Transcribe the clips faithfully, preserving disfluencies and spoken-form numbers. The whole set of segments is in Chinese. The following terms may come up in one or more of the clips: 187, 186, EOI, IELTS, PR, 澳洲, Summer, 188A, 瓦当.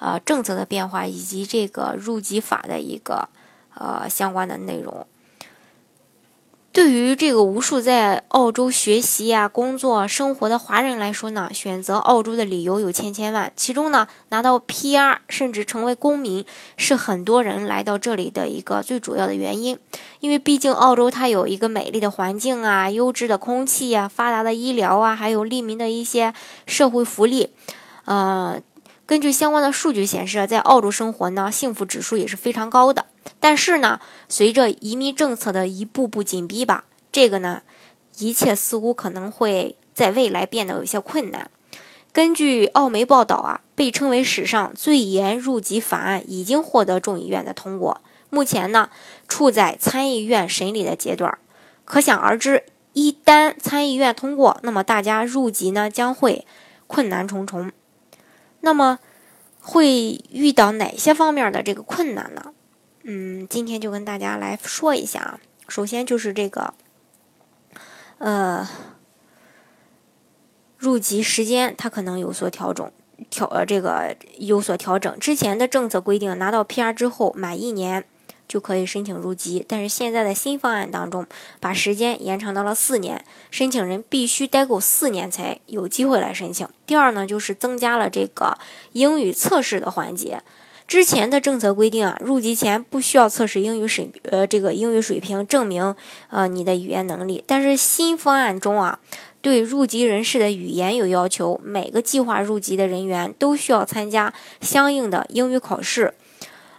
呃，政策的变化以及这个入籍法的一个呃相关的内容。对于这个无数在澳洲学习啊、工作、生活的华人来说呢，选择澳洲的理由有千千万，其中呢，拿到 P R 甚至成为公民是很多人来到这里的一个最主要的原因。因为毕竟澳洲它有一个美丽的环境啊、优质的空气啊、发达的医疗啊，还有利民的一些社会福利，呃。根据相关的数据显示，在澳洲生活呢，幸福指数也是非常高的。但是呢，随着移民政策的一步步紧逼吧，这个呢，一切似乎可能会在未来变得有些困难。根据澳媒报道啊，被称为史上最严入籍法案已经获得众议院的通过，目前呢，处在参议院审理的阶段。可想而知，一旦参议院通过，那么大家入籍呢，将会困难重重。那么会遇到哪些方面的这个困难呢？嗯，今天就跟大家来说一下啊。首先就是这个，呃，入籍时间它可能有所调整，调呃这个有所调整。之前的政策规定，拿到 P R 之后满一年就可以申请入籍，但是现在的新方案当中，把时间延长到了四年，申请人必须待够四年才有机会来申请。第二呢，就是增加了这个英语测试的环节。之前的政策规定啊，入籍前不需要测试英语水呃这个英语水平，证明呃你的语言能力。但是新方案中啊，对入籍人士的语言有要求，每个计划入籍的人员都需要参加相应的英语考试。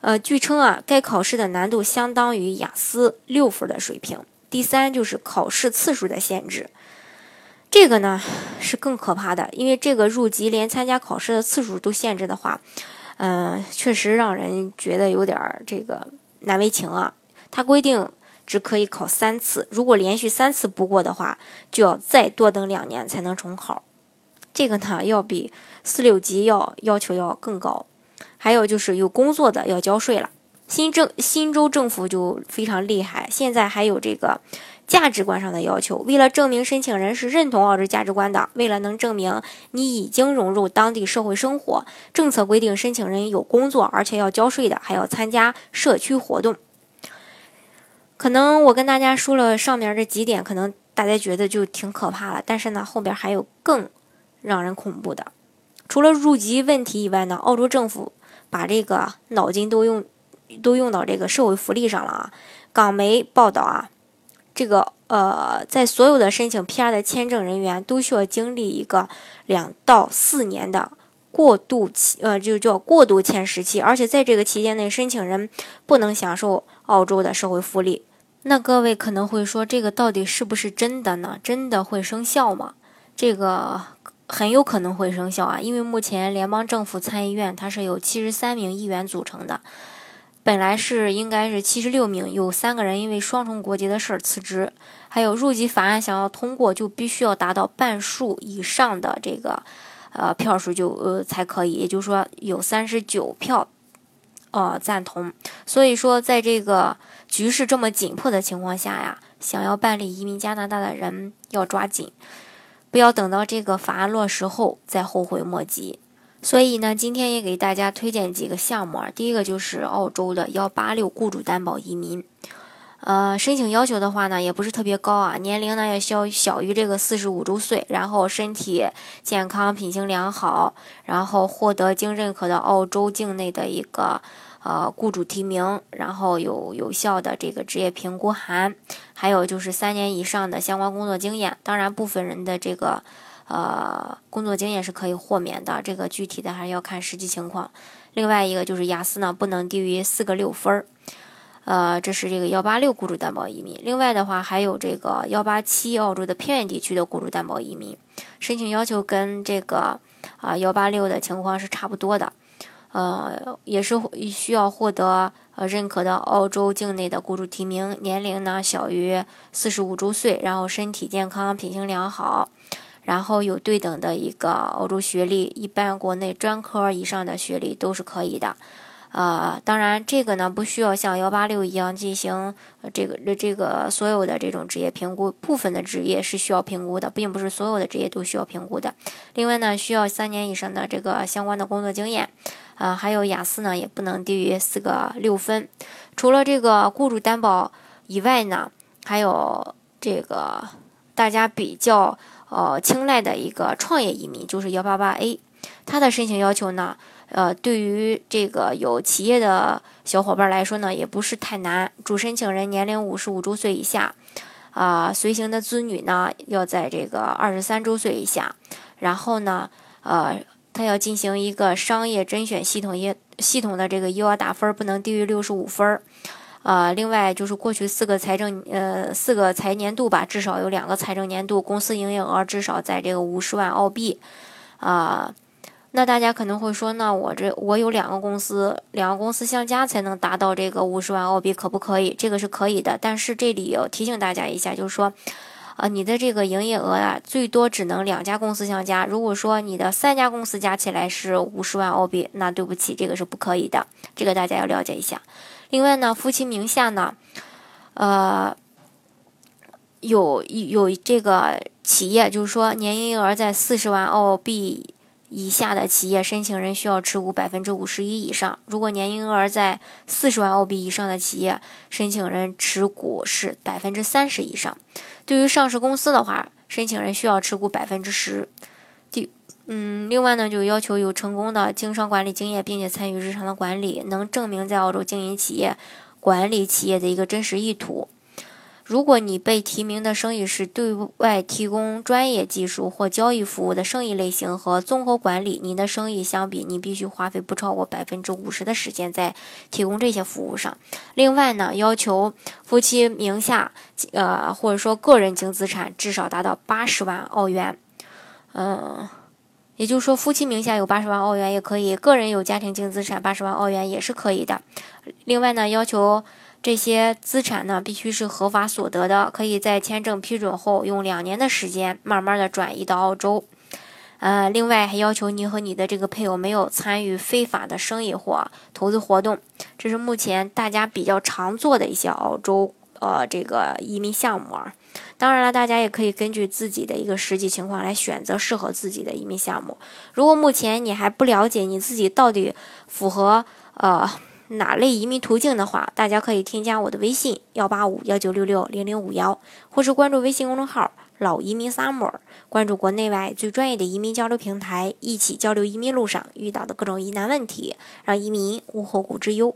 呃，据称啊，该考试的难度相当于雅思六分的水平。第三就是考试次数的限制，这个呢是更可怕的，因为这个入籍连参加考试的次数都限制的话，嗯、呃，确实让人觉得有点这个难为情啊。它规定只可以考三次，如果连续三次不过的话，就要再多等两年才能重考。这个呢要比四六级要要求要更高。还有就是有工作的要交税了，新政新州政府就非常厉害，现在还有这个价值观上的要求，为了证明申请人是认同澳洲价值观的，为了能证明你已经融入当地社会生活，政策规定申请人有工作而且要交税的，还要参加社区活动。可能我跟大家说了上面这几点，可能大家觉得就挺可怕了，但是呢，后边还有更让人恐怖的。除了入籍问题以外呢，澳洲政府把这个脑筋都用都用到这个社会福利上了啊！港媒报道啊，这个呃，在所有的申请 P R 的签证人员都需要经历一个两到四年的过渡期，呃，就叫过渡签时期，而且在这个期间内，申请人不能享受澳洲的社会福利。那各位可能会说，这个到底是不是真的呢？真的会生效吗？这个。很有可能会生效啊，因为目前联邦政府参议院它是由七十三名议员组成的，本来是应该是七十六名，有三个人因为双重国籍的事辞职。还有入籍法案想要通过，就必须要达到半数以上的这个呃票数就呃才可以，也就是说有三十九票呃赞同。所以说在这个局势这么紧迫的情况下呀，想要办理移民加拿大的人要抓紧。不要等到这个法案落实后再后悔莫及。所以呢，今天也给大家推荐几个项目啊。第一个就是澳洲的一八六雇主担保移民，呃，申请要求的话呢，也不是特别高啊，年龄呢也需要小于这个四十五周岁，然后身体健康、品行良好，然后获得经认可的澳洲境内的一个呃雇主提名，然后有有效的这个职业评估函。还有就是三年以上的相关工作经验，当然部分人的这个呃工作经验是可以豁免的，这个具体的还要看实际情况。另外一个就是雅思呢不能低于四个六分，呃，这是这个一八六雇主担保移民。另外的话还有这个一八七澳洲的偏远地区的雇主担保移民，申请要求跟这个啊、呃、一八六的情况是差不多的。呃，也是需要获得呃认可的澳洲境内的雇主提名，年龄呢小于四十五周岁，然后身体健康，品行良好，然后有对等的一个澳洲学历，一般国内专科以上的学历都是可以的。呃，当然这个呢不需要像一八六一样进行、呃、这个这个所有的这种职业评估，部分的职业是需要评估的，并不是所有的职业都需要评估的。另外呢，需要三年以上的这个相关的工作经验，呃，还有雅思呢也不能低于四个六分。除了这个雇主担保以外呢，还有这个大家比较呃青睐的一个创业移民，就是 一八八A， 它的申请要求呢呃，对于这个有企业的小伙伴来说呢，也不是太难。主申请人年龄五十五周岁以下，啊、呃，随行的子女呢要在这个二十三周岁以下。然后呢，呃，他要进行一个商业甄选系统也系统的这个 E O I 打分不能低于六十五分儿，呃，另外就是过去四个财政呃四个财年度吧，至少有两个财政年度公司营业额至少在这个五十万澳币，啊、呃。那大家可能会说，那我这我有两个公司，两个公司相加才能达到这个五十万澳币，可不可以？这个是可以的，但是这里要提醒大家一下，就是说，呃，你的这个营业额啊，最多只能两家公司相加。如果说你的三家公司加起来是五十万澳币，那对不起，这个是不可以的，这个大家要了解一下。另外呢，夫妻名下呢，呃，有有这个企业，就是说年营业额在四十万澳币以下的企业，申请人需要持股百分之五十一以上。如果年营业额在四十万澳币以上的企业，申请人持股是百分之三十以上。对于上市公司的话，申请人需要持股百分之十。第，嗯，另外呢，就要求有成功的经商管理经验，并且参与日常的管理，能证明在澳洲经营企业、管理企业的一个真实意图。如果你被提名的生意是对外提供专业技术或交易服务的生意类型和综合管理，你的生意相比，你必须花费不超过百分之五十的时间在提供这些服务上。另外呢，要求夫妻名下，呃，或者说个人净资产至少达到八十万澳元。嗯，也就是说，夫妻名下有八十万澳元也可以，个人有家庭净资产八十万澳元也是可以的。另外呢，要求这些资产呢必须是合法所得的，可以在签证批准后用两年的时间慢慢的转移到澳洲。呃，另外还要求你和你的这个配偶没有参与非法的生意或投资活动，这是目前大家比较常做的一些澳洲呃这个移民项目啊。当然了，大家也可以根据自己的一个实际情况来选择适合自己的移民项目。如果目前你还不了解你自己到底符合呃哪类移民途径的话，大家可以添加我的微信一八五一九六六零零五一，或是关注微信公众号老移民 Summer， 关注国内外最专业的移民交流平台，一起交流移民路上遇到的各种疑难问题，让移民无后顾之忧。